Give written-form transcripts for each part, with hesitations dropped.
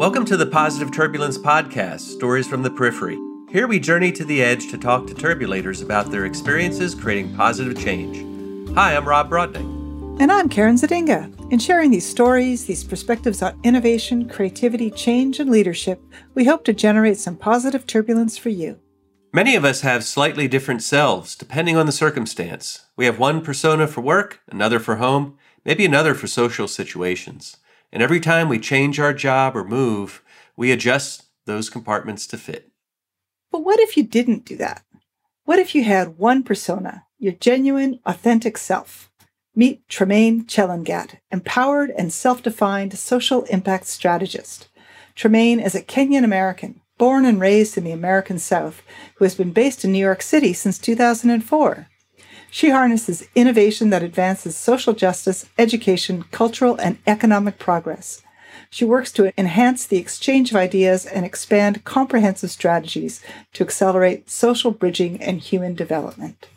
Welcome to the Positive Turbulence Podcast, Stories from the Periphery. Here we journey to the edge to talk to turbulators about their experiences creating positive change. Hi, I'm Rob Broaddink. And I'm Karen Zadinga. In sharing these stories, these perspectives on innovation, creativity, change, and leadership, we hope to generate some positive turbulence for you. Many of us have slightly different selves, depending on the circumstance. We have one persona for work, another for home, maybe another for social situations. And every time we change our job or move, we adjust those compartments to fit. But what if you didn't do that? What if you had one persona, your genuine, authentic self? Meet Tremaine Chelengat, empowered and self-defined social impact strategist. Tremaine is a Kenyan-American, born and raised in the American South, who has been based in New York City since 2004. She harnesses innovation that advances social justice, education, cultural, and economic progress. She works to enhance the exchange of ideas and expand comprehensive strategies to accelerate social bridging and human development.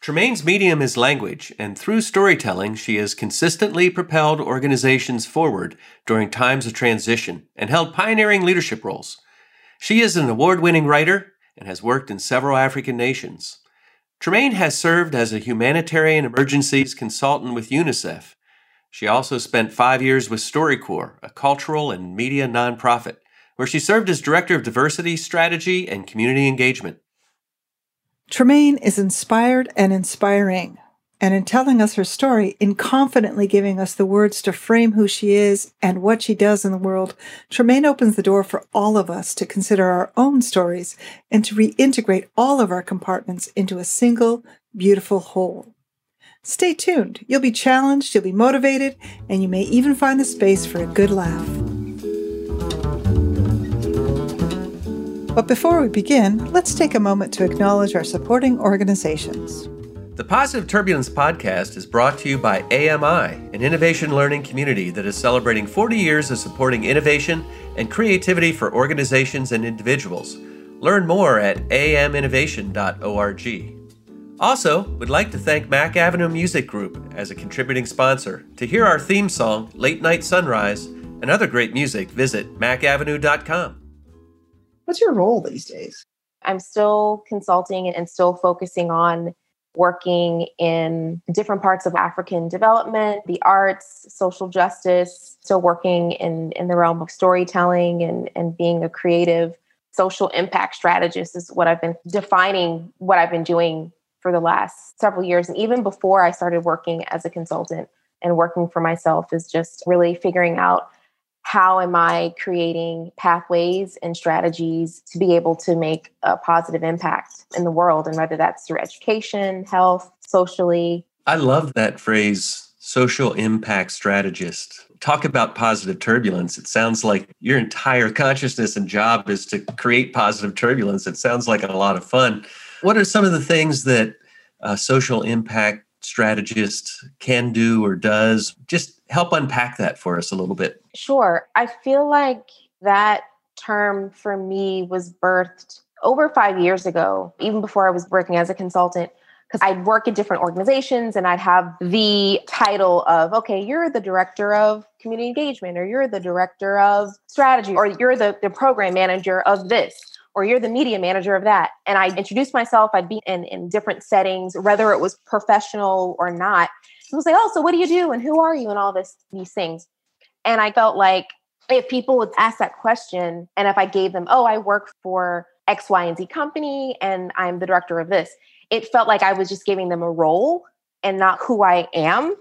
Tremaine's medium is language, and through storytelling, she has consistently propelled organizations forward during times of transition and held pioneering leadership roles. She is an award-winning writer and has worked in several African nations. Tremaine has served as a humanitarian emergencies consultant with UNICEF. She also spent 5 years with StoryCorps, a cultural and media nonprofit, where she served as Director of Diversity, Strategy, and Community Engagement. Tremaine is inspired and inspiring, and in telling us her story, in confidently giving us the words to frame who she is and what she does in the world, Tremaine opens the door for all of us to consider our own stories and to reintegrate all of our compartments into a single, beautiful whole. Stay tuned. You'll be challenged, you'll be motivated, and you may even find the space for a good laugh. But before we begin, let's take a moment to acknowledge our supporting organizations. The Positive Turbulence Podcast is brought to you by AMI, an innovation learning community that is celebrating 40 years of supporting innovation and creativity for organizations and individuals. Learn more at aminnovation.org. Also, we'd like to thank Mack Avenue Music Group as a contributing sponsor. To hear our theme song, Late Night Sunrise, and other great music, visit mackavenue.com. What's your role these days? I'm still consulting and still focusing on working in different parts of African development, the arts, social justice, still working in the realm of storytelling and being a creative social impact strategist is what I've been defining what I've been doing for the last several years. And even before I started working as a consultant and working for myself is just really figuring out how am I creating pathways and strategies to be able to make a positive impact in the world, and whether that's through education, health, socially. I love that phrase, social impact strategist. Talk about positive turbulence. It sounds like your entire consciousness and job is to create positive turbulence. It sounds like a lot of fun. What are some of the things that a social impact strategist can do or does? Just help unpack that for us a little bit. Sure. I feel like that term for me was birthed over 5 years ago, even before I was working as a consultant, because I'd work at different organizations and I'd have the title of, okay, you're the director of community engagement, or you're the director of strategy, or you're the program manager of this, or you're the media manager of that. And I introduced myself. I'd be in different settings, whether it was professional or not. It was like, oh, so what do you do? And who are you? And all these things. And I felt like if people would ask that question, and if I gave them, oh, I work for X, Y, and Z company, and I'm the director of this, it felt like I was just giving them a role and not who I am.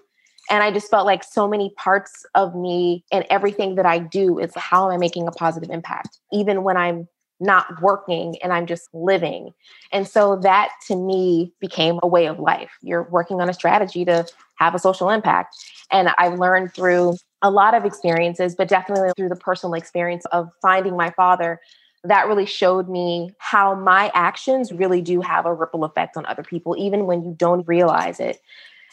And I just felt like so many parts of me and everything that I do is how am I making a positive impact, even when I'm not working and I'm just living. And so that to me became a way of life. You're working on a strategy to have a social impact. And I've learned through a lot of experiences, but definitely through the personal experience of finding my father, that really showed me how my actions really do have a ripple effect on other people, even when you don't realize it.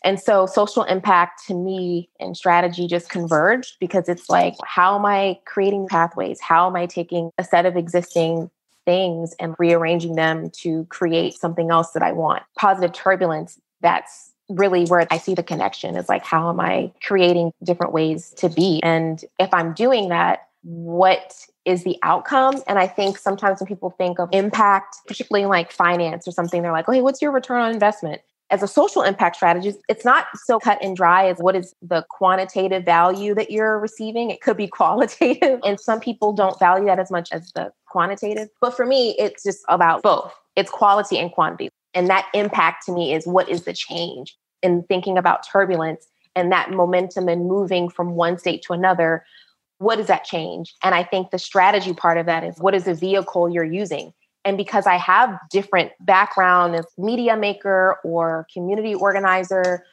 And so social impact to me and strategy just converged, because it's like, how am I creating pathways? How am I taking a set of existing things and rearranging them to create something else that I want? Positive turbulence, that's really where I see the connection. It's like, how am I creating different ways to be? And if I'm doing that, what is the outcome. And I think sometimes when people think of impact, particularly in like finance or something, they're like, oh, hey, what's your return on investment? As a social impact strategist, it's not so cut and dry as what is the quantitative value that you're receiving. It could be qualitative. And some people don't value that as much as the quantitative. But for me, it's just about both. It's quality and quantity. And that impact to me is what is the change in thinking about turbulence and that momentum and moving from one state to another. What is that change? And I think the strategy part of that is what is the vehicle you're using? And because I have different background as media maker or community organizer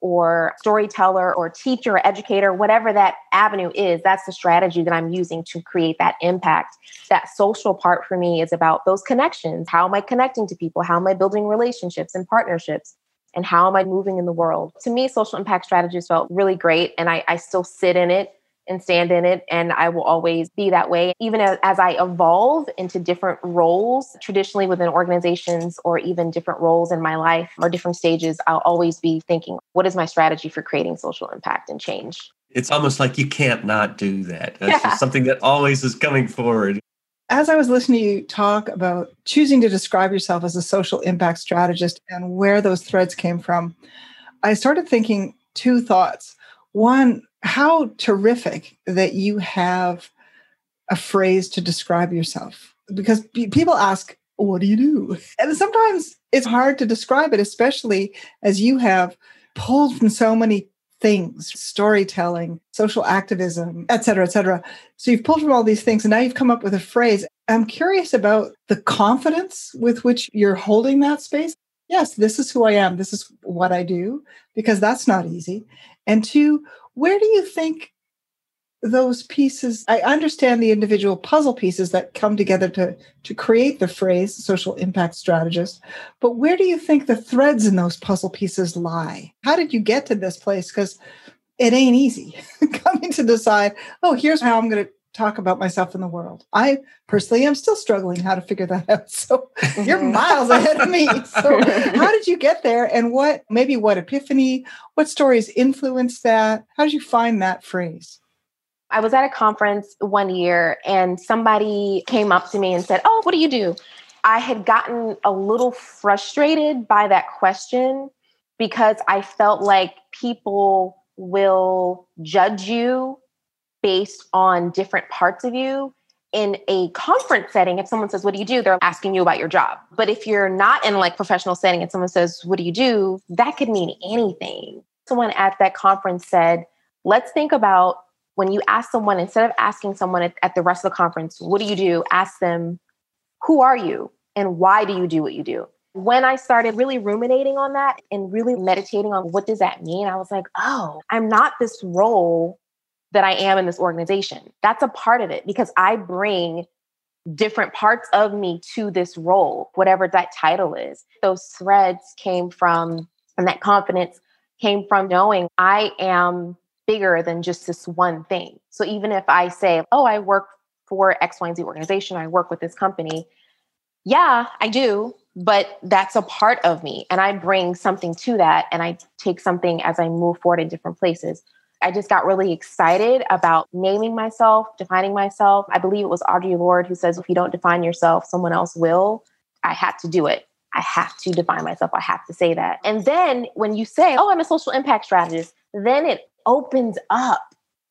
or storyteller or teacher or educator, whatever that avenue is, that's the strategy that I'm using to create that impact. That social part for me is about those connections. How am I connecting to people? How am I building relationships and partnerships? And how am I moving in the world? To me, social impact strategies felt really great. And I still sit in it and stand in it. And I will always be that way. Even as I evolve into different roles, traditionally within organizations or even different roles in my life or different stages, I'll always be thinking, what is my strategy for creating social impact and change? It's almost like you can't not do that. That's just something that always is coming forward. As I was listening to you talk about choosing to describe yourself as a social impact strategist and where those threads came from, I started thinking two thoughts. One, how terrific that you have a phrase to describe yourself, because people ask, what do you do? And sometimes it's hard to describe it, especially as you have pulled from so many things, storytelling, social activism, et cetera, et cetera. So you've pulled from all these things and now you've come up with a phrase. I'm curious about the confidence with which you're holding that space. Yes, this is who I am. This is what I do, because that's not easy. And two, where do you think those pieces, I understand the individual puzzle pieces that come together to create the phrase social impact strategist, but where do you think the threads in those puzzle pieces lie? How did you get to this place? Because it ain't easy coming to decide, oh, here's how I'm going to talk about myself in the world. I personally am still struggling how to figure that out. So you're miles ahead of me. So how did you get there? And what epiphany, what stories influenced that? How did you find that phrase? I was at a conference one year and somebody came up to me and said, oh, what do you do? I had gotten a little frustrated by that question because I felt like people will judge you based on different parts of you. In a conference setting, if someone says, what do you do? They're asking you about your job. But if you're not in like professional setting and someone says, what do you do? That could mean anything. Someone at that conference said, let's think about when you ask someone, instead of asking someone at the rest of the conference, what do you do? Ask them, who are you? And why do you do what you do? When I started really ruminating on that and really meditating on what does that mean? I was like, oh, I'm not this role that I am in this organization. That's a part of it because I bring different parts of me to this role, whatever that title is. Those threads came from, and that confidence came from knowing I am bigger than just this one thing. So even if I say, oh, I work for X, Y, and Z organization, I work with this company. Yeah, I do. But that's a part of me. And I bring something to that. And I take something as I move forward in different places. I just got really excited about naming myself, defining myself. I believe it was Audre Lorde who says, if you don't define yourself, someone else will. I had to do it. I have to define myself. I have to say that. And then when you say, oh, I'm a social impact strategist, then it opens up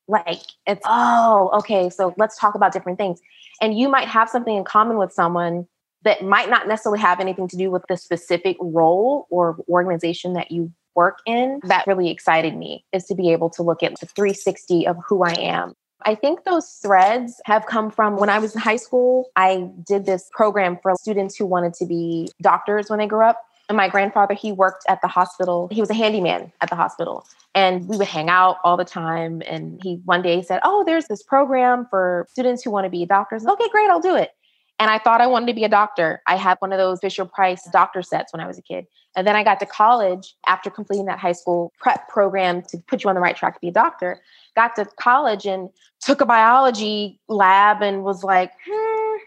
like it's, oh, okay, so let's talk about different things. And you might have something in common with someone that might not necessarily have anything to do with the specific role or organization that you work in. That really excited me, is to be able to look at the 360 of who I am. I think those threads have come from when I was in high school. I did this program for students who wanted to be doctors when they grew up. And my grandfather, he worked at the hospital. He was a handyman at the hospital. And we would hang out all the time. And he one day said, oh, there's this program for students who want to be doctors. Okay, great, I'll do it. And I thought I wanted to be a doctor. I had one of those Fisher-Price doctor sets when I was a kid. And then I got to college after completing that high school prep program to put you on the right track to be a doctor. Got to college and took a biology lab and was like,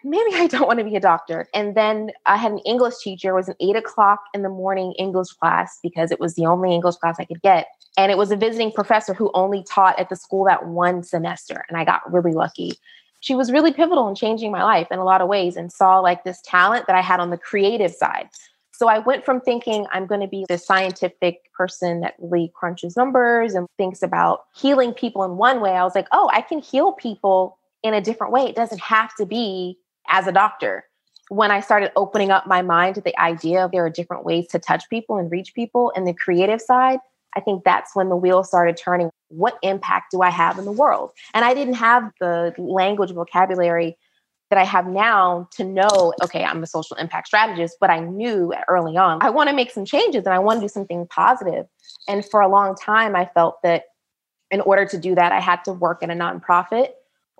maybe I don't want to be a doctor. And then I had an English teacher. It was an 8:00 in the morning English class because it was the only English class I could get. And it was a visiting professor who only taught at the school that one semester. And I got really lucky. she was really pivotal in changing my life in a lot of ways and saw like this talent that I had on the creative side. So I went from thinking I'm going to be the scientific person that really crunches numbers and thinks about healing people in one way. I was like, oh, I can heal people in a different way. It doesn't have to be as a doctor. When I started opening up my mind to the idea of there are different ways to touch people and reach people and the creative side, I think that's when the wheel started turning. What impact do I have in the world? And I didn't have the language vocabulary that I have now to know, okay, I'm a social impact strategist, but I knew early on, I want to make some changes and I want to do something positive. And for a long time, I felt that in order to do that, I had to work in a nonprofit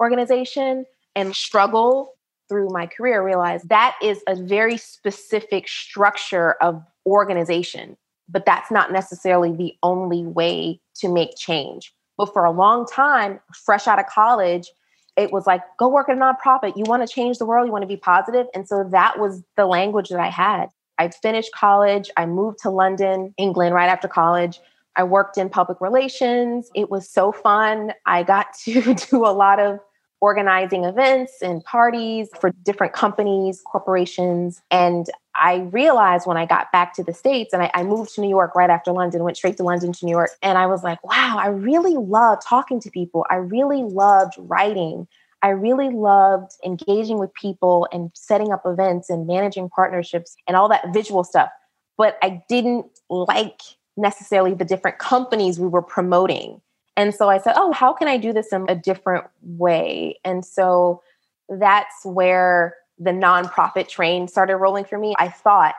organization and struggle through my career, realize that is a very specific structure of organization, but that's not necessarily the only way to make change. But for a long time, fresh out of college, it was like, go work at a nonprofit. You want to change the world. You want to be positive. And so that was the language that I had. I finished college. I moved to London, England, right after college. I worked in public relations. It was so fun. I got to do a lot of organizing events and parties for different companies, corporations. And I realized when I got back to the States, and I moved to New York right after London, went straight to London to New York. And I was like, wow, I really loved talking to people. I really loved writing. I really loved engaging with people and setting up events and managing partnerships and all that visual stuff. But I didn't like necessarily the different companies we were promoting. And so I said, oh, how can I do this in a different way? And so that's where the nonprofit train started rolling for me. I thought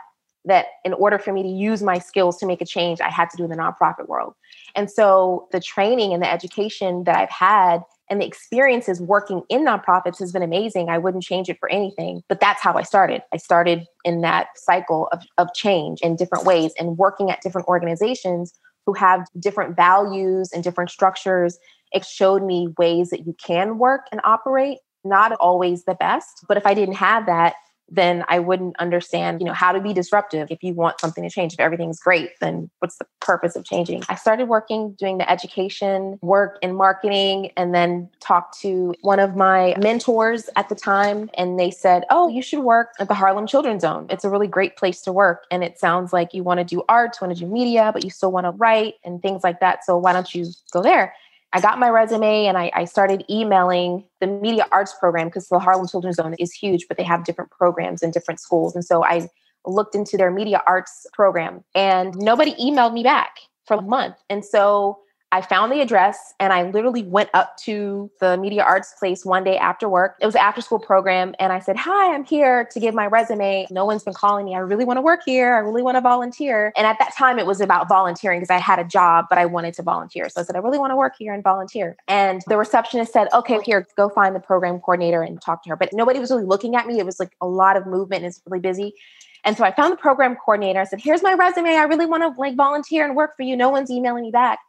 that in order for me to use my skills to make a change, I had to do in the nonprofit world. And so the training and the education that I've had and the experiences working in nonprofits has been amazing. I wouldn't change it for anything, but that's how I started. I started in that cycle of change in different ways and working at different organizations who have different values and different structures. It showed me ways that you can work and operate, not always the best. But if I didn't have that, then I wouldn't understand, how to be disruptive. If you want something to change, if everything's great, then what's the purpose of changing? I started working, doing the education work in marketing, and then talked to one of my mentors at the time. And they said, oh, you should work at the Harlem Children's Zone. It's a really great place to work. And it sounds like you want to do arts, want to do media, but you still want to write and things like that. So why don't you go there? I got my resume and I started emailing the media arts program because the Harlem Children's Zone is huge, but they have different programs in different schools. And so I looked into their media arts program and nobody emailed me back for a month. And so I found the address and I literally went up to the media arts place one day after work. It was an after school program. And I said, hi, I'm here to give my resume. No one's been calling me. I really want to work here. I really want to volunteer. And at that time, it was about volunteering because I had a job, but I wanted to volunteer. So I said, I really want to work here and volunteer. And the receptionist said, okay, here, go find the program coordinator and talk to her. But nobody was really looking at me. It was like a lot of movement and it's really busy. And so I found the program coordinator. I said, here's my resume. I really want to volunteer and work for you. No one's emailing me back.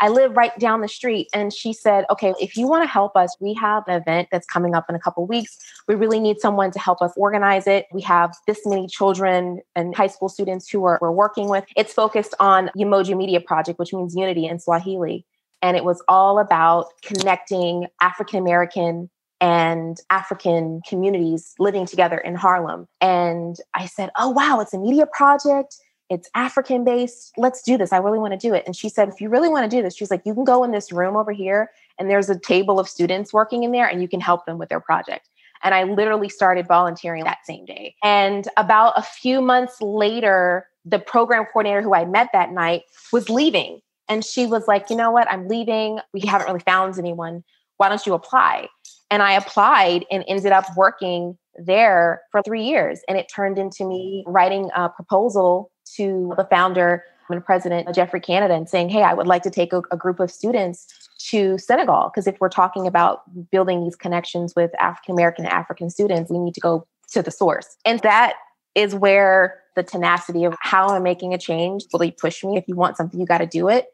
I live right down the street. And she said, okay, if you want to help us, we have an event that's coming up in a couple of weeks. We really need someone to help us organize it. We have this many children and high school students who we're working with. It's focused on Umoja Media Project, which means unity in Swahili. And it was all about connecting African-American and African communities living together in Harlem. And I said, oh, wow, it's a media project. It's African-based. Let's do this. I really want to do it. And she said, if you really want to do this, she's like, you can go in this room over here and there's a table of students working in there and you can help them with their project. And I literally started volunteering that same day. And about a few months later, the program coordinator who I met that night was leaving. And she was like, you know what? I'm leaving. We haven't really found anyone. Why don't you apply? And I applied and ended up working there for 3 years. And it turned into me writing a proposal to the founder and president, Jeffrey Canada, and saying, hey, I would like to take a group of students to Senegal. Because if we're talking about building these connections with African-American and African students, we need to go to the source. And that is where the tenacity of how I'm making a change really pushed me. If you want something, you got to do it.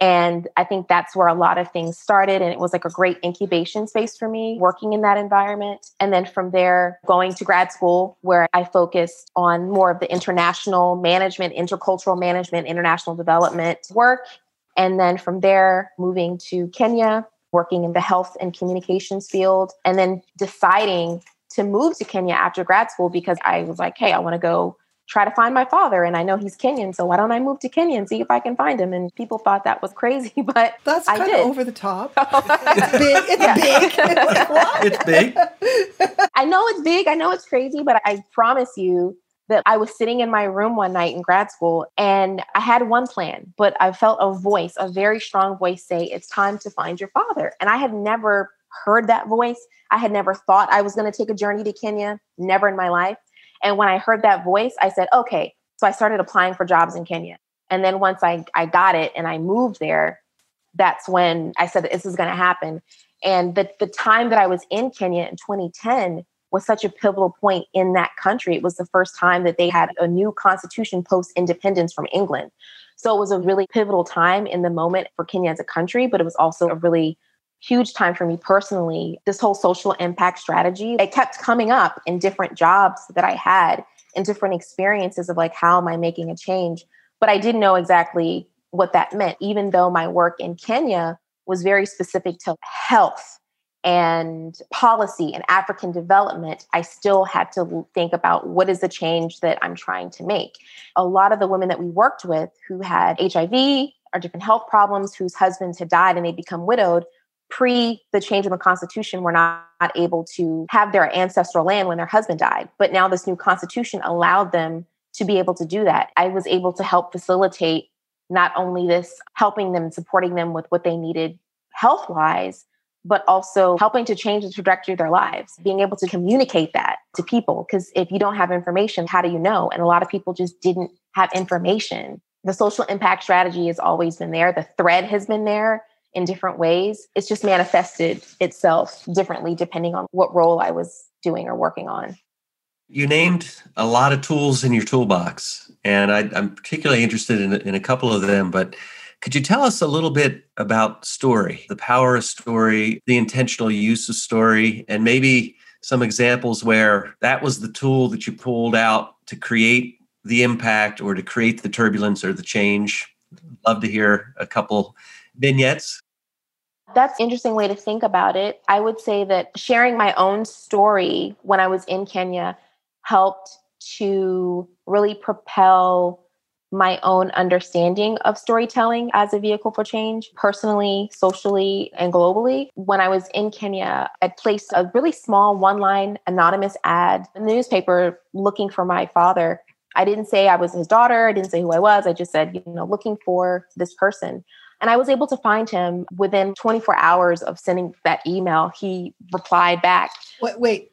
And I think that's where a lot of things started. And it was like a great incubation space for me working in that environment. And then from there, going to grad school where I focused on more of the international management, intercultural management, international development work. And then from there, moving to Kenya working in the health and communications field, and then deciding to move to Kenya after grad school because I was like, hey, I want to go try to find my father. And I know he's Kenyan. So why don't I move to Kenya and see if I can find him? And people thought that was crazy, but that's kind of over the top. It's big. It's big. I know it's big. I know it's crazy, but I promise you that I was sitting in my room one night in grad school and I had one plan, but I felt a voice, a very strong voice say, it's time to find your father. And I had never heard that voice. I had never thought I was going to take a journey to Kenya, never in my life. And when I heard that voice, I said, okay. So I started applying for jobs in Kenya. And then once I got it and I moved there, that's when I said, this is going to happen. And the time that I was in Kenya in 2010 was such a pivotal point in that country. It was the first time that they had a new constitution post-independence from England. So it was a really pivotal time in the moment for Kenya as a country, but it was also a really huge time for me personally. This whole social impact strategy, it kept coming up in different jobs that I had and different experiences of like, how am I making a change? But I didn't know exactly what that meant, even though my work in Kenya was very specific to health and policy and African development. I still had to think about what is the change that I'm trying to make. A lot of the women that we worked with who had HIV or different health problems, whose husbands had died and they'd become widowed, pre the change in the constitution, were not able to have their ancestral land when their husband died. But now this new constitution allowed them to be able to do that. I was able to help facilitate not only this, helping them, supporting them with what they needed health-wise, but also helping to change the trajectory of their lives, being able to communicate that to people. Because if you don't have information, how do you know? And a lot of people just didn't have information. The social impact strategy has always been there. The thread has been there in different ways. It's just manifested itself differently depending on what role I was doing or working on. You named a lot of tools in your toolbox, and I'm particularly interested in a couple of them, but could you tell us a little bit about story, the power of story, the intentional use of story, and maybe some examples where that was the tool that you pulled out to create the impact or to create the turbulence or the change? Love to hear a couple vignettes. That's an interesting way to think about it. I would say that sharing my own story when I was in Kenya helped to really propel my own understanding of storytelling as a vehicle for change, personally, socially, and globally. When I was in Kenya, I placed a really small one-line anonymous ad in the newspaper looking for my father. I didn't say I was his daughter. I didn't say who I was. I just said, looking for this person. And I was able to find him within 24 hours of sending that email. He replied back. Wait.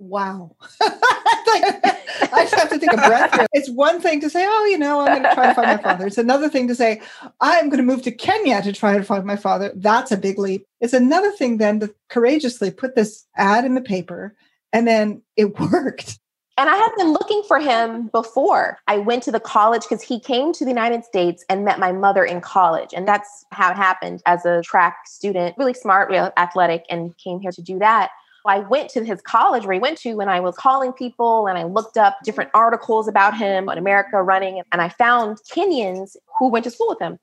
Wow. I just have to take a breath here. It's one thing to say, I'm going to try to find my father. It's another thing to say, I'm going to move to Kenya to try to find my father. That's a big leap. It's another thing then to courageously put this ad in the paper, and then it worked. And I had been looking for him before I went to the college, because he came to the United States and met my mother in college. And that's how it happened, as a track student, really smart, real athletic, and came here to do that. I went to his college where he went to, and I was calling people and I looked up different articles about him on America Running. And I found Kenyans who went to school with him.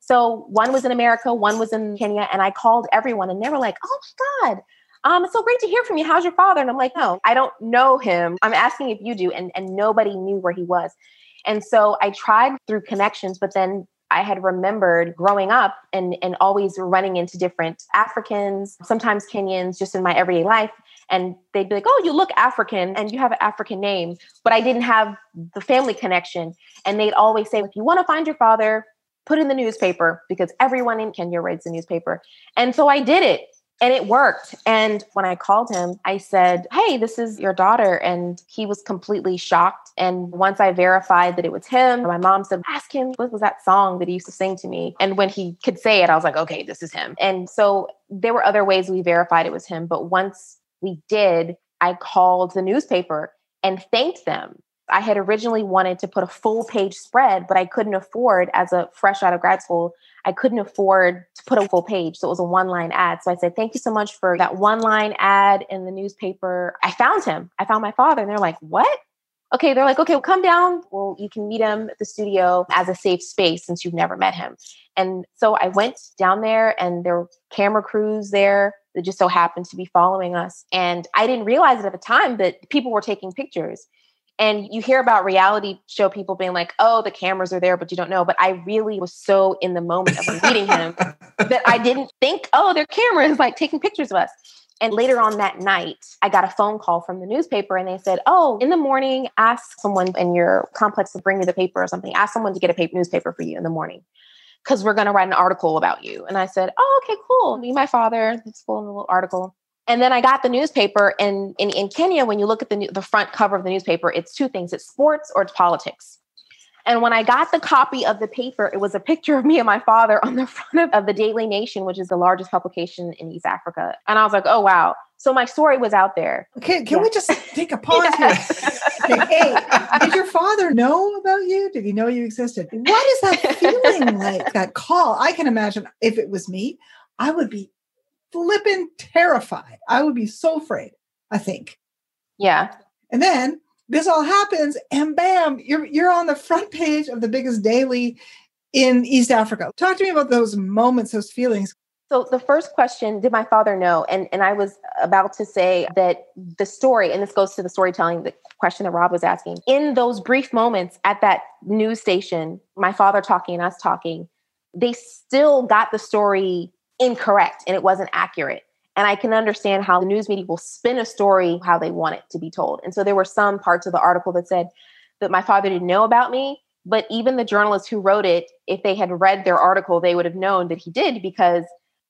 So one was in America, one was in Kenya. And I called everyone and they were like, oh my God, it's so great to hear from you. How's your father? And I'm like, no, I don't know him. I'm asking if you do. And nobody knew where he was. And so I tried through connections, but then I had remembered growing up and always running into different Africans, sometimes Kenyans, just in my everyday life. And they'd be like, oh, you look African and you have an African name, but I didn't have the family connection. And they'd always say, if you want to find your father, put in the newspaper, because everyone in Kenya reads the newspaper. And so I did it. And it worked. And when I called him, I said, hey, this is your daughter. And he was completely shocked. And once I verified that it was him, my mom said, ask him, what was that song that he used to sing to me? And when he could say it, I was like, okay, this is him. And so there were other ways we verified it was him. But once we did, I called the newspaper and thanked them. I had originally wanted to put a full page spread, but I couldn't afford, as a fresh out of grad school, I couldn't afford to put a full page. So it was a one-line ad. So I said, thank you so much for that one-line ad in the newspaper. I found him. I found my father. And they're like, what? okay, they're like, okay, well, come down. Well, you can meet him at the studio as a safe space since you've never met him. And so I went down there and there were camera crews there that just so happened to be following us. And I didn't realize it at the time, but people were taking pictures. And you hear about reality show people being like, oh, the cameras are there, but you don't know. But I really was so in the moment of meeting him that I didn't think, oh, there are cameras like taking pictures of us. And later on that night, I got a phone call from the newspaper and they said, oh, in the morning, ask someone in your complex to bring you the paper or something. Ask someone to get a newspaper for you in the morning because we're going to write an article about you. And I said, oh, okay, cool. Me, my father, let's pull in a little article. And then I got the newspaper. And in Kenya, when you look at the front cover of the newspaper, it's two things. It's sports or it's politics. And when I got the copy of the paper, it was a picture of me and my father on the front of the Daily Nation, which is the largest publication in East Africa. And I was like, oh, wow. So my story was out there. Okay, can we just take a pause here? Hey, did your father know about you? Did he know you existed? What is that feeling like, that call? I can imagine if it was me, I would be flipping terrified. I would be so afraid, I think. Yeah. And then this all happens and bam, you're on the front page of the biggest daily in East Africa. Talk to me about those moments, those feelings. So the first question, did my father know? And I was about to say that the story, and this goes to the storytelling, the question that Rob was asking, in those brief moments at that news station, my father talking and us talking, they still got the story incorrect and it wasn't accurate. And I can understand how the news media will spin a story how they want it to be told. And so there were some parts of the article that said that my father didn't know about me, but even the journalists who wrote it, if they had read their article, they would have known that he did because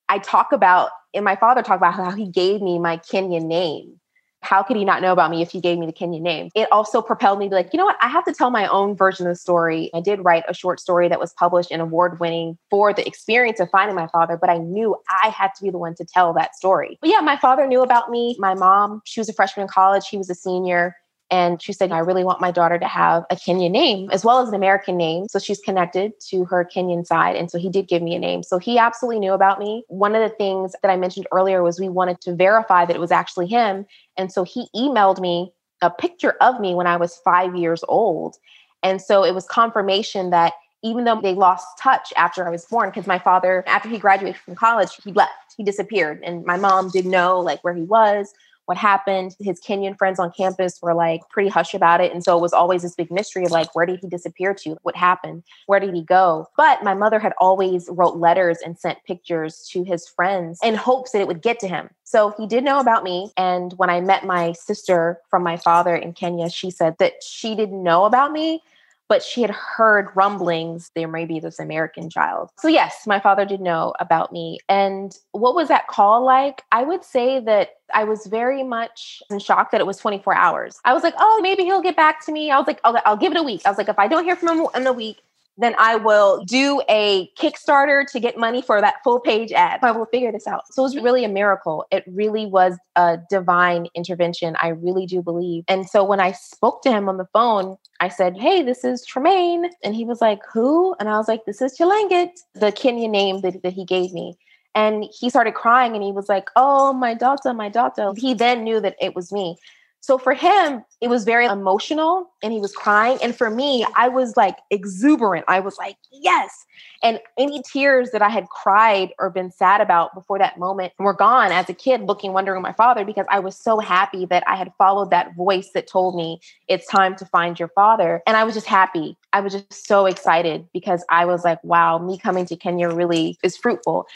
I talk about, and my father talked about how he gave me my Kenyan name. How could he not know about me if he gave me the Kenyan name? It also propelled me to be like, you know what? I have to tell my own version of the story. I did write a short story that was published and award-winning for the experience of finding my father, but I knew I had to be the one to tell that story. But yeah, my father knew about me. My mom, she was a freshman in college. He was a senior. And she said, I really want my daughter to have a Kenyan name as well as an American name. So she's connected to her Kenyan side. And so he did give me a name. So he absolutely knew about me. One of the things that I mentioned earlier was we wanted to verify that it was actually him. And so he emailed me a picture of me when I was 5 years old. And so it was confirmation that even though they lost touch after I was born, because my father, after he graduated from college, he left, he disappeared. And my mom didn't know like where he was. What happened, his Kenyan friends on campus were like pretty hush about it. And so it was always this big mystery of like, where did he disappear to? What happened? Where did he go? But my mother had always wrote letters and sent pictures to his friends in hopes that it would get to him. So he did know about me. And when I met my sister from my father in Kenya, she said that she didn't know about me, but she had heard rumblings, there may be this American child. So yes, my father did know about me. And what was that call like? I would say that I was very much in shock that it was 24 hours. I was like, oh, maybe he'll get back to me. I was like, I'll give it a week. I was like, if I don't hear from him in a week, then I will do a Kickstarter to get money for that full page ad. I will figure this out. So it was really a miracle. It really was a divine intervention. I really do believe. And so when I spoke to him on the phone, I said, hey, this is Tremaine. And he was like, who? And I was like, this is Chelengat, the Kenyan name that he gave me. And he started crying and he was like, oh, my daughter, my daughter. He then knew that it was me. So for him, it was very emotional and he was crying. And for me, I was like exuberant. I was like, yes. And any tears that I had cried or been sad about before that moment were gone as a kid looking, wondering my father, because I was so happy that I had followed that voice that told me it's time to find your father. And I was just happy. I was just so excited because I was like, wow, me coming to Kenya really is fruitful.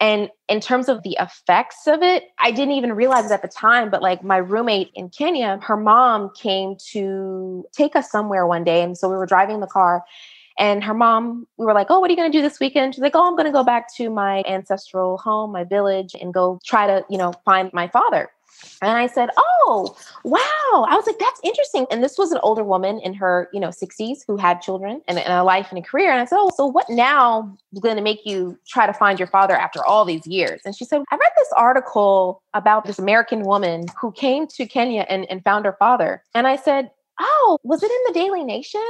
And in terms of the effects of it, I didn't even realize it at the time, but like my roommate in Kenya, her mom came to take us somewhere one day. And so we were driving the car and her mom, we were like, oh, what are you going to do this weekend? She's like, oh, I'm going to go back to my ancestral home, my village, and go try to, find my father. And I said, oh, wow. I was like, that's interesting. And this was an older woman in her, 60s who had children and a life and a career. And I said, oh, so what now is going to make you try to find your father after all these years? And she said, I read this article about this American woman who came to Kenya and found her father. And I said, oh, was it in the Daily Nation?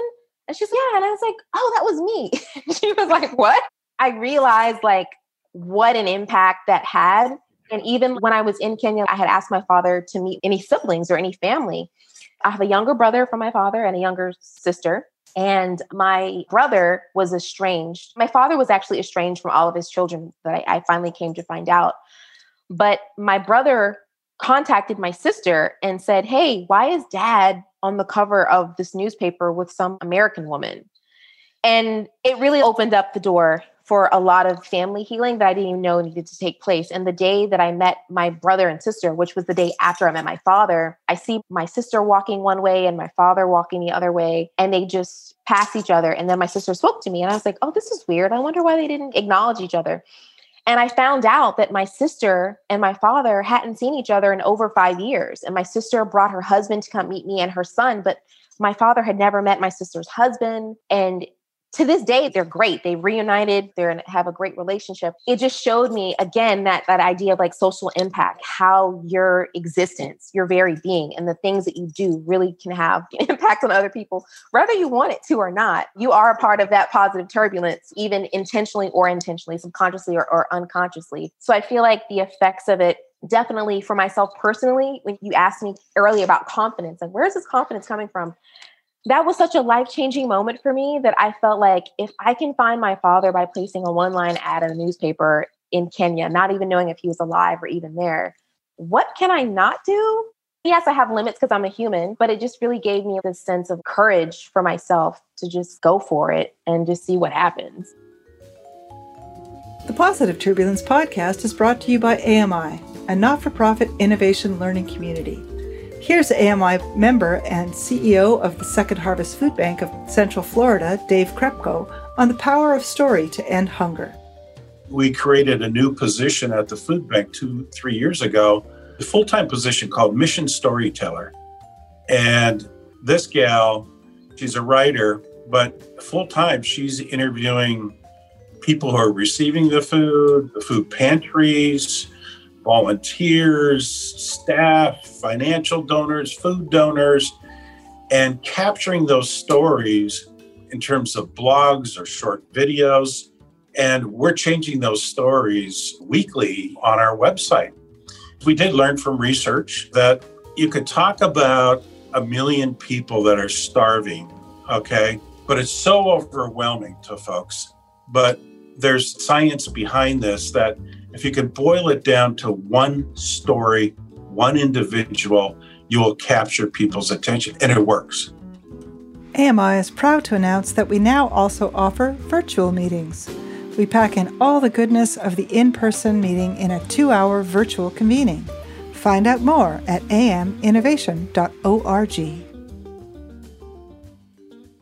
And she said, yeah. And I was like, oh, that was me. She was like, what? I realized like what an impact that had. And even when I was in Kenya, I had asked my father to meet any siblings or any family. I have a younger brother from my father and a younger sister. And my brother was estranged. My father was actually estranged from all of his children that I finally came to find out. But my brother contacted my sister and said, hey, why is dad on the cover of this newspaper with some American woman? And it really opened up the door for a lot of family healing that I didn't even know needed to take place. And the day that I met my brother and sister, which was the day after I met my father, I see my sister walking one way and my father walking the other way, and they just pass each other. And then my sister spoke to me and I was like, oh, this is weird. I wonder why they didn't acknowledge each other. And I found out that my sister and my father hadn't seen each other in over 5 years. And my sister brought her husband to come meet me and her son, but my father had never met my sister's husband. And to this day, they're great. They reunited, they have a great relationship. It just showed me again, that idea of like social impact, how your existence, your very being, and the things that you do really can have an impact on other people, whether you want it to or not. You are a part of that positive turbulence, even intentionally or unintentionally, subconsciously or unconsciously. So I feel like the effects of it, definitely for myself personally, when you asked me earlier about confidence, like where is this confidence coming from? That was such a life-changing moment for me that I felt like if I can find my father by placing a one-line ad in a newspaper in Kenya, not even knowing if he was alive or even there, what can I not do? Yes, I have limits because I'm a human, but it just really gave me this sense of courage for myself to just go for it and just see what happens. The Positive Turbulence Podcast is brought to you by AMI, a not-for-profit innovation learning community. Here's AMI member and CEO of the Second Harvest Food Bank of Central Florida, Dave Krepko, on the power of story to end hunger. We created a new position at the food bank 2-3 years ago, a full-time position called Mission Storyteller. And this gal, she's a writer, but full-time she's interviewing people who are receiving the food pantries, volunteers, staff, financial donors, food donors, and capturing those stories in terms of blogs or short videos. And we're changing those stories weekly on our website. We did learn from research that you could talk about 1 million people that are starving, okay? But it's so overwhelming to folks. But there's science behind this that if you can boil it down to one story, one individual, you will capture people's attention, and it works. AMI is proud to announce that we now also offer virtual meetings. We pack in all the goodness of the in-person meeting in a 2-hour virtual convening. Find out more at aminnovation.org.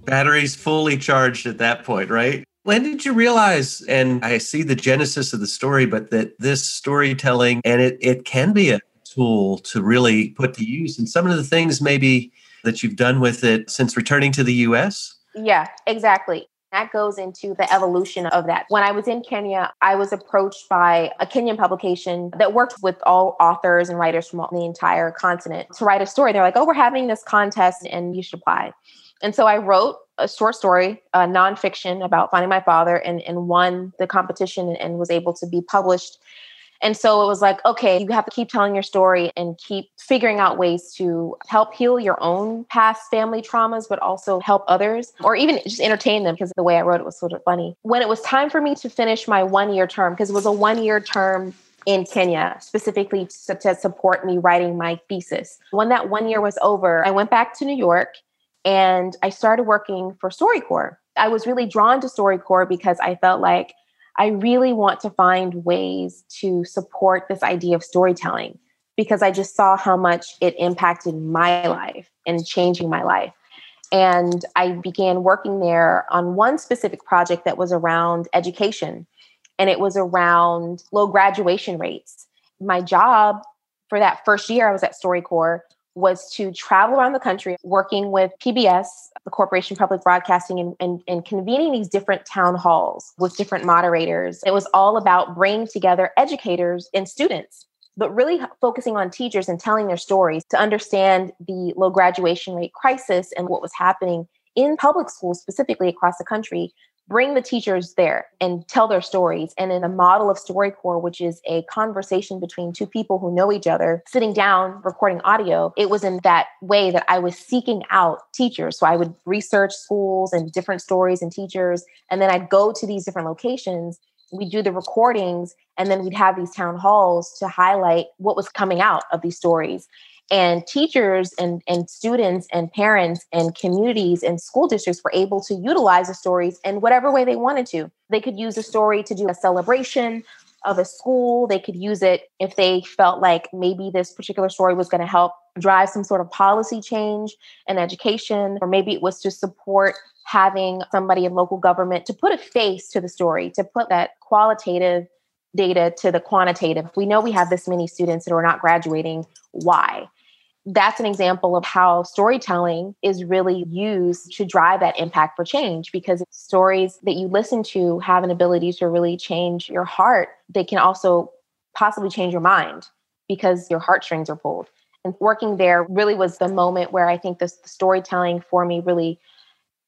Batteries fully charged at that point, right? When did you realize, and I see the genesis of the story, but that this storytelling, and it can be a tool to really put to use, and some of the things maybe that you've done with it since returning to the U.S.? Yeah, exactly. That goes into the evolution of that. When I was in Kenya, I was approached by a Kenyan publication that works with all authors and writers from the entire continent to write a story. They're like, oh, we're having this contest and you should apply. And so I wrote a short story, nonfiction about finding my father, and won the competition and was able to be published. And so it was like, okay, you have to keep telling your story and keep figuring out ways to help heal your own past family traumas, but also help others or even just entertain them, because the way I wrote it was sort of funny. When it was time for me to finish my 1-year term, because it was a 1-year term in Kenya, specifically to support me writing my thesis. When that 1 year was over, I went back to New York and I started working for StoryCorps. I was really drawn to StoryCorps because I felt like I really want to find ways to support this idea of storytelling, because I just saw how much it impacted my life and changing my life. And I began working there on one specific project that was around education, and it was around low graduation rates. My job for that first year I was at StoryCorps was to travel around the country working with PBS, the Corporation for Public Broadcasting, and convening these different town halls with different moderators. It was all about bringing together educators and students, but really focusing on teachers and telling their stories to understand the low graduation rate crisis and what was happening in public schools, specifically across the country, bring the teachers there and tell their stories. And in a model of StoryCorps, which is a conversation between two people who know each other, sitting down, recording audio, it was in that way that I was seeking out teachers. So I would research schools and different stories and teachers. And then I'd go to these different locations. We'd do the recordings, and then we'd have these town halls to highlight what was coming out of these stories. And teachers and students and parents and communities and school districts were able to utilize the stories in whatever way they wanted to. They could use a story to do a celebration of a school. They could use it if they felt like maybe this particular story was going to help drive some sort of policy change in education, or maybe it was to support having somebody in local government to put a face to the story, to put that qualitative data to the quantitative. We know we have this many students that are not graduating. Why? That's an example of how storytelling is really used to drive that impact for change, because stories that you listen to have an ability to really change your heart. They can also possibly change your mind because your heartstrings are pulled. And working there really was the moment where I think this storytelling for me really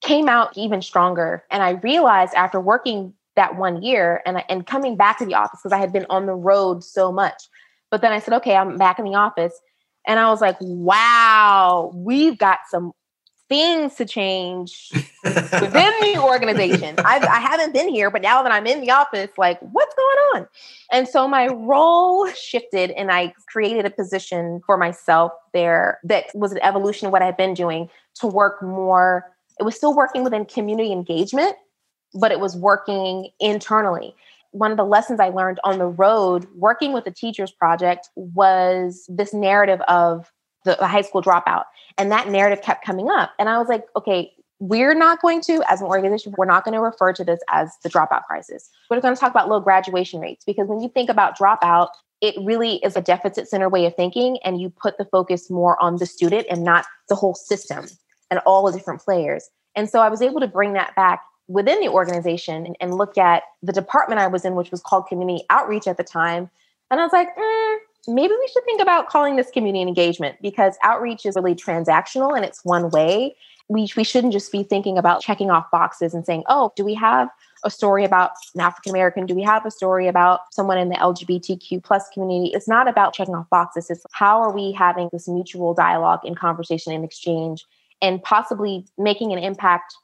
came out even stronger. And I realized after working that 1 year and coming back to the office, because I had been on the road so much, but then I said, okay, I'm back in the office. And I was like, wow, we've got some things to change within the organization. I haven't been here, but now that I'm in the office, like, what's going on? And so my role shifted, and I created a position for myself there that was an evolution of what I had been doing to work more. It was still working within community engagement, but it was working internally. One of the lessons I learned on the road working with the Teachers Project was this narrative of the high school dropout. And that narrative kept coming up. And I was like, okay, we're not going to, as an organization, we're not going to refer to this as the dropout crisis. We're going to talk about low graduation rates, because when you think about dropout, it really is a deficit-centered way of thinking. And you put the focus more on the student and not the whole system and all the different players. And so I was able to bring that back within the organization and look at the department I was in, which was called community outreach at the time. And I was like, maybe we should think about calling this community engagement, because outreach is really transactional and it's one way. We shouldn't just be thinking about checking off boxes and saying, oh, do we have a story about an African-American? Do we have a story about someone in the LGBTQ plus community? It's not about checking off boxes. It's how are we having this mutual dialogue and conversation and exchange, and possibly making an impact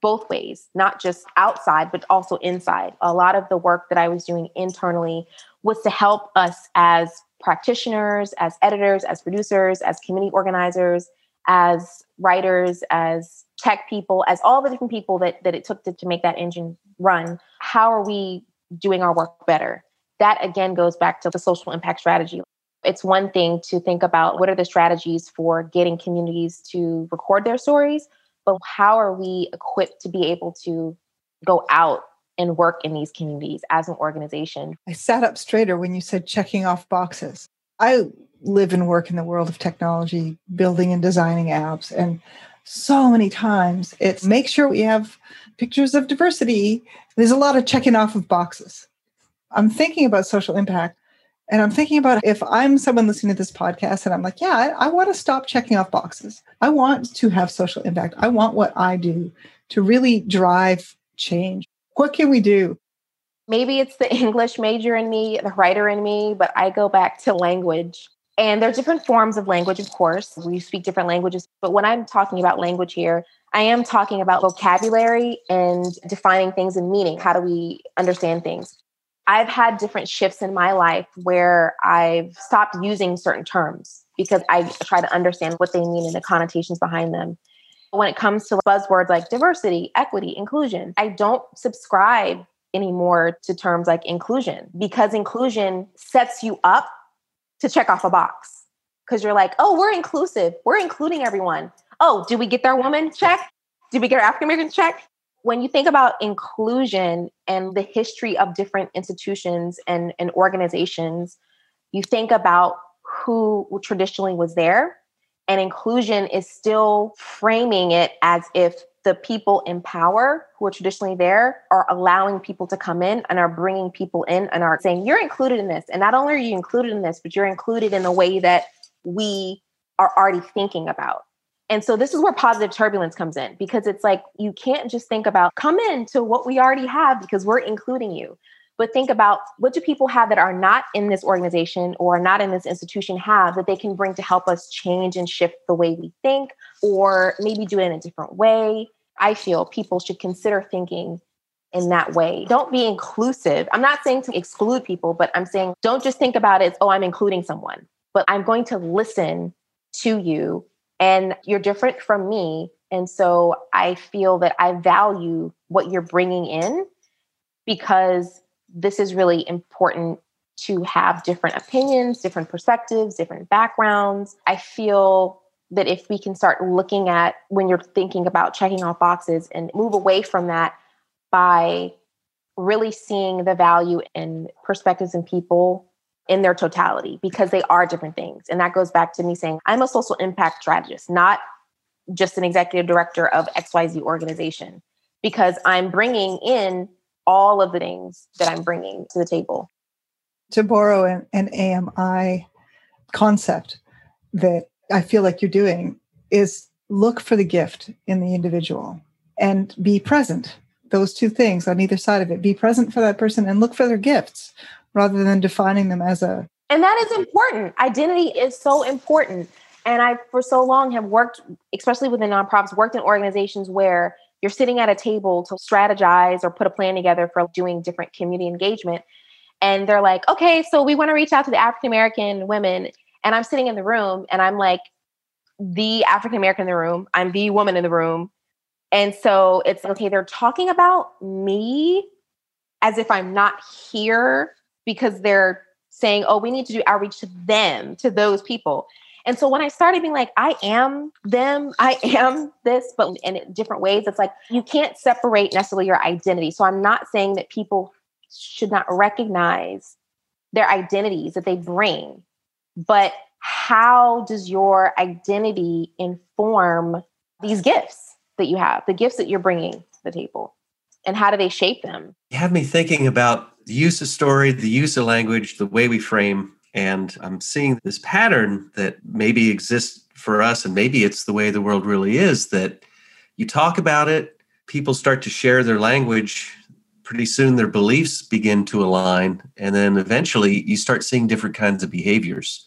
both ways, not just outside, but also inside. A lot of the work that I was doing internally was to help us as practitioners, as editors, as producers, as community organizers, as writers, as tech people, as all the different people that it took to make that engine run. How are we doing our work better? That again goes back to the social impact strategy. It's one thing to think about what are the strategies for getting communities to record their stories, but how are we equipped to be able to go out and work in these communities as an organization? I sat up straighter when you said checking off boxes. I live and work in the world of technology, building and designing apps. And so many times it's make sure we have pictures of diversity. There's a lot of checking off of boxes. I'm thinking about social impact. And I'm thinking about if I'm someone listening to this podcast and I'm like, yeah, I want to stop checking off boxes. I want to have social impact. I want what I do to really drive change. What can we do? Maybe it's the English major in me, the writer in me, but I go back to language. And there are different forms of language, of course. We speak different languages. But when I'm talking about language here, I am talking about vocabulary and defining things and meaning. How do we understand things? I've had different shifts in my life where I've stopped using certain terms because I try to understand what they mean and the connotations behind them. When it comes to buzzwords like diversity, equity, inclusion, I don't subscribe anymore to terms like inclusion, because inclusion sets you up to check off a box, because you're like, oh, we're inclusive. We're including everyone. Oh, did we get our woman? Check. Did we get our African-American? Check. When you think about inclusion and the history of different institutions and organizations, you think about who traditionally was there. And inclusion is still framing it as if the people in power who are traditionally there are allowing people to come in and are bringing people in and are saying, you're included in this. And not only are you included in this, but you're included in the way that we are already thinking about. And so this is where positive turbulence comes in, because it's like, you can't just think about come into what we already have because we're including you, but think about what do people have that are not in this organization or not in this institution have that they can bring to help us change and shift the way we think, or maybe do it in a different way. I feel people should consider thinking in that way. Don't be inclusive. I'm not saying to exclude people, but I'm saying don't just think about it as, oh, I'm including someone, but I'm going to listen to you and you're different from me. And so I feel that I value what you're bringing in because this is really important to have different opinions, different perspectives, different backgrounds. I feel that if we can start looking at when you're thinking about checking off boxes and move away from that by really seeing the value in perspectives and people in their totality, because they are different things. And that goes back to me saying, I'm a social impact strategist, not just an executive director of XYZ organization, because I'm bringing in all of the things that I'm bringing to the table. To borrow an AMI concept that I feel like you're doing is look for the gift in the individual and be present. Those two things on either side of it. Be present for that person and look for their gifts rather than defining them as a... And that is important. Identity is so important. And I, for so long, have worked, especially within nonprofits, worked in organizations where you're sitting at a table to strategize or put a plan together for doing different community engagement. And they're like, okay, so we want to reach out to the African-American women. And I'm sitting in the room and I'm like the African-American in the room. I'm the woman in the room. And so it's, okay, they're talking about me as if I'm not here because they're saying, oh, we need to do outreach to them, to those people. And so when I started being like, I am them, I am this, but in different ways, it's like, you can't separate necessarily your identity. So I'm not saying that people should not recognize their identities that they bring, but how does your identity inform these gifts that you have, the gifts that you're bringing to the table, and how do they shape them? You have me thinking about the use of story, the use of language, the way we frame. And I'm seeing this pattern that maybe exists for us, and maybe it's the way the world really is, that you talk about it, people start to share their language. Pretty soon their beliefs begin to align. And then eventually you start seeing different kinds of behaviors.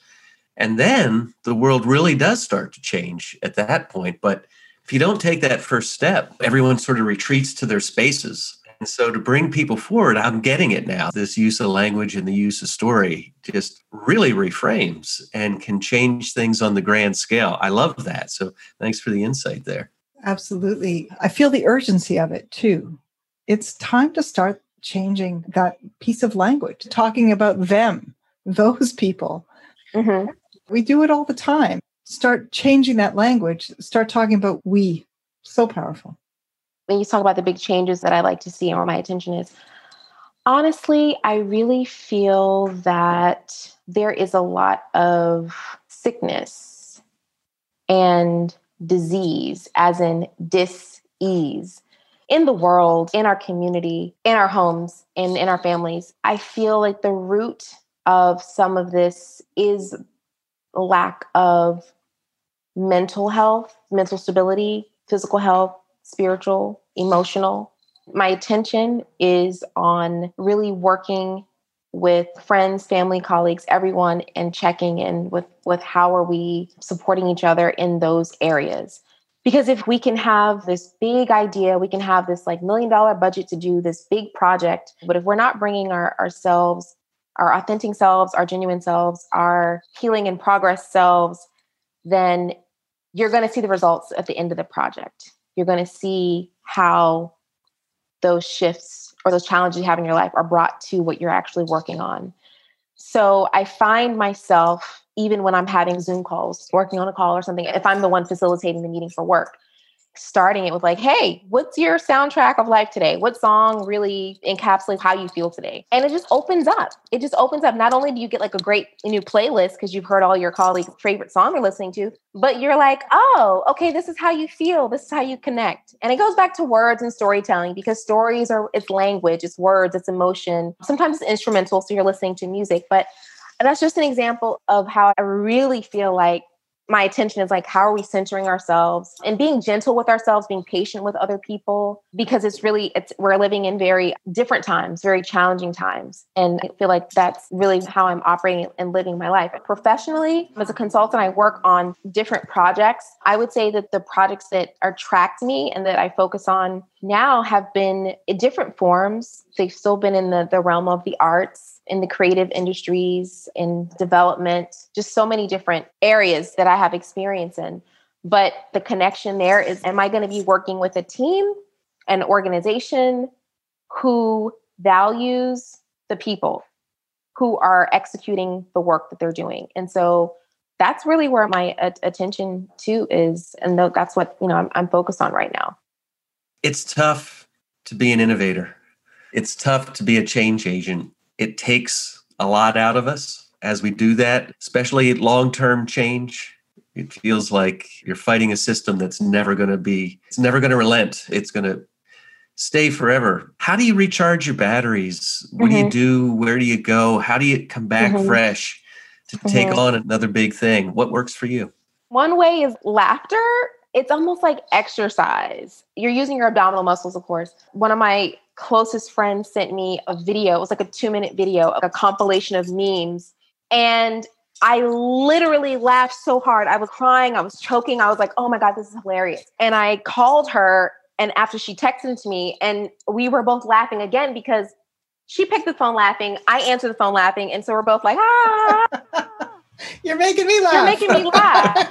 And then the world really does start to change at that point. But if you don't take that first step, everyone sort of retreats to their spaces. And so to bring people forward, I'm getting it now. This use of language and the use of story just really reframes and can change things on the grand scale. I love that. So thanks for the insight there. Absolutely. I feel the urgency of it too. It's time to start changing that piece of language, talking about them, those people. Mm-hmm. We do it all the time. Start changing that language. Start talking about we. So powerful. When you talk about the big changes that I like to see and where my attention is, honestly, I really feel that there is a lot of sickness and disease, as in dis-ease, in the world, in our community, in our homes, and in our families. I feel like the root of some of this is lack of mental health, mental stability, physical health, spiritual, emotional. My attention is on really working with friends, family, colleagues, everyone, and checking in with how are we supporting each other in those areas. Because if we can have this big idea, we can have this like $1 million budget to do this big project, but if we're not bringing ourselves, our authentic selves, our genuine selves, our healing and progress selves, then you're going to see the results at the end of the project. You're going to see how those shifts or those challenges you have in your life are brought to what you're actually working on. So I find myself, even when I'm having Zoom calls, working on a call or something, if I'm the one facilitating the meeting for work, starting it with like, hey, what's your soundtrack of life today? What song really encapsulates how you feel today? And it just opens up. It just opens up. Not only do you get like a great new playlist because you've heard all your colleagues' favorite song you're listening to, but you're like, oh, okay, this is how you feel. This is how you connect. And it goes back to words and storytelling, because stories are, it's language, it's words, it's emotion. Sometimes it's instrumental, so you're listening to music. But that's just an example of how I really feel like my attention is like, how are we centering ourselves and being gentle with ourselves, being patient with other people, because it's we're living in very different times, very challenging times. And I feel like that's really how I'm operating and living my life. Professionally, as a consultant, I work on different projects. I would say that the projects that attract me and that I focus on now have been in different forms. They've still been in the realm of the arts, in the creative industries, in development, just so many different areas that I have experience in. But the connection there is, am I going to be working with a team, an organization who values the people who are executing the work that they're doing? And so that's really where my attention to is. And that's what, I'm focused on right now. It's tough to be an innovator. It's tough to be a change agent. It takes a lot out of us as we do that, especially long-term change. It feels like you're fighting a system that's it's never going to relent. It's going to stay forever. How do you recharge your batteries? What mm-hmm. do you do? Where do you go? How do you come back mm-hmm. fresh to mm-hmm. take on another big thing? What works for you? One way is laughter. It's almost like exercise. You're using your abdominal muscles, of course. One of my closest friends sent me a video. It was like a 2-minute video, a compilation of memes. And I literally laughed so hard. I was crying. I was choking. I was like, oh my God, this is hilarious. And I called her. And after she texted to me, and we were both laughing again because she picked the phone laughing. I answered the phone laughing. And so we're both like, ah. You're making me laugh. You're making me laugh.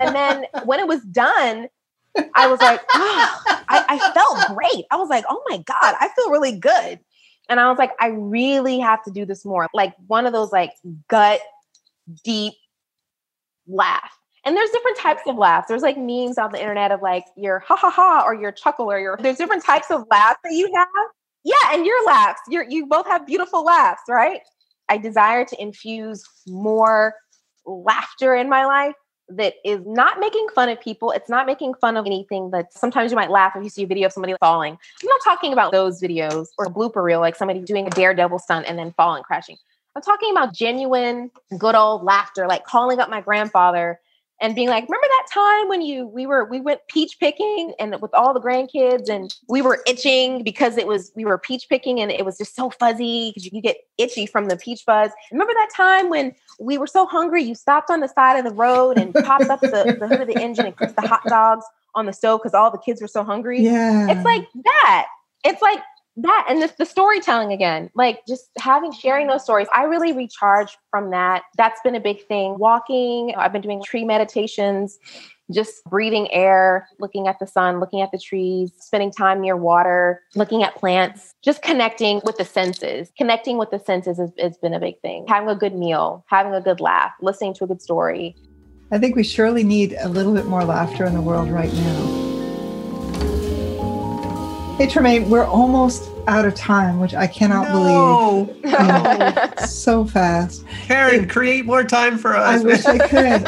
And then when it was done, I was like, oh, I felt great. I was like, oh my God, I feel really good. And I was like, I really have to do this more. Like one of those like gut deep laugh. And there's different types of laughs. There's like memes on the internet of like your ha ha ha or your chuckle or there's different types of laughs that you have. Yeah. And your laughs, you both have beautiful laughs, right? I desire to infuse more laughter in my life that is not making fun of people. It's not making fun of anything that sometimes you might laugh if you see a video of somebody falling. I'm not talking about those videos or a blooper reel, like somebody doing a daredevil stunt and then falling, crashing. I'm talking about genuine, good old laughter, like calling up my grandfather and being like, remember that time when we went peach picking and with all the grandkids and we were itching because we were peach picking and it was just so fuzzy because you get itchy from the peach fuzz. Remember that time when we were so hungry, you stopped on the side of the road and popped up the hood of the engine and cooked the hot dogs on the stove because all the kids were so hungry. Yeah. It's like that. It's like that. And the storytelling again, like just sharing those stories. I really recharge from that. That's been a big thing. Walking, I've been doing tree meditations, just breathing air, looking at the sun, looking at the trees, spending time near water, looking at plants, just connecting with the senses. Connecting with the senses has been a big thing. Having a good meal, having a good laugh, listening to a good story. I think we surely need a little bit more laughter in the world right now. Hey, Tremaine, we're almost out of time, which I cannot believe. Oh, so fast. Karen, create more time for us. I wish I could.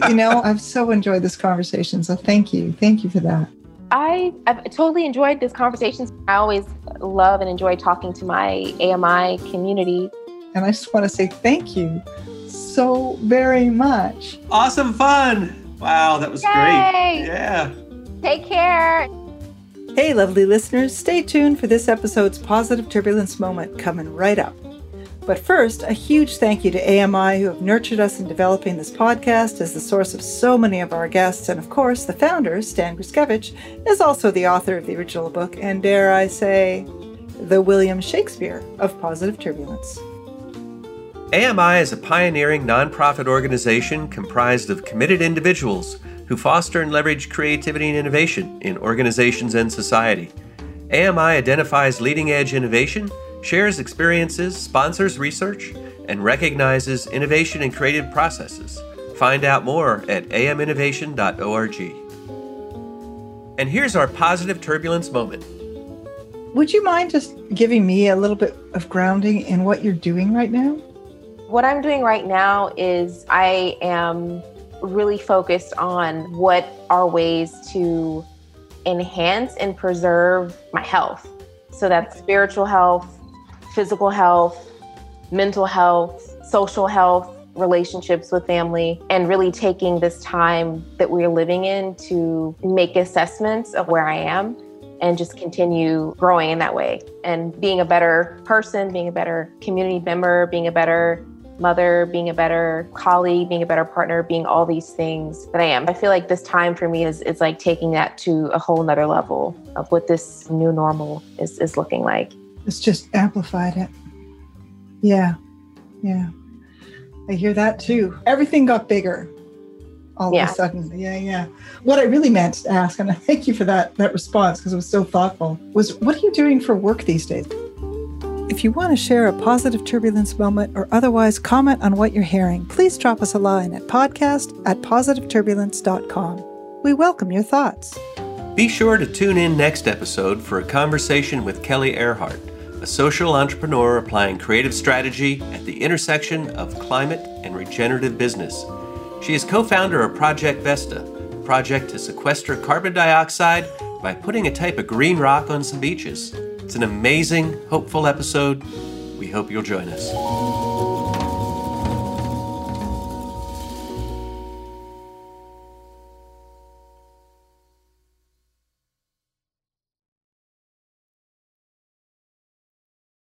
I've so enjoyed this conversation. So thank you. Thank you for that. I've totally enjoyed this conversation. I always love and enjoy talking to my AMI community. And I just want to say thank you so very much. Awesome fun. Wow, that was great. Yeah. Take care. Hey, lovely listeners, stay tuned for this episode's Positive Turbulence Moment coming right up. But first, a huge thank you to AMI who have nurtured us in developing this podcast as the source of so many of our guests. And of course, the founder, Stan Gruskevich, is also the author of the original book and, dare I say, the William Shakespeare of Positive Turbulence. AMI is a pioneering nonprofit organization comprised of committed individuals who foster and leverage creativity and innovation in organizations and society. AMI identifies leading-edge innovation, shares experiences, sponsors research, and recognizes innovation and creative processes. Find out more at aminnovation.org. And here's our Positive Turbulence Moment. Would you mind just giving me a little bit of grounding in what you're doing right now? What I'm doing right now is I am really focused on what are ways to enhance and preserve my health. So that's spiritual health, physical health, mental health, social health, relationships with family, and really taking this time that we're living in to make assessments of where I am and just continue growing in that way and being a better person, being a better community member, being a better mother, being a better colleague, being a better partner, being all these things that I am. I feel like this time for me is like taking that to a whole nother level of what this new normal is looking like. It's just amplified it. Yeah. I hear that too. Everything got bigger all of a sudden. Yeah. What I really meant to ask, and I thank you for that response because it was so thoughtful, was what are you doing for work these days? If you want to share a positive turbulence moment or otherwise comment on what you're hearing, please drop us a line at podcast@positiveturbulence.com. We welcome your thoughts. Be sure to tune in next episode for a conversation with Kelly Earhart, a social entrepreneur applying creative strategy at the intersection of climate and regenerative business. She is co-founder of Project Vesta, a project to sequester carbon dioxide by putting a type of green rock on some beaches. It's an amazing, hopeful episode. We hope you'll join us.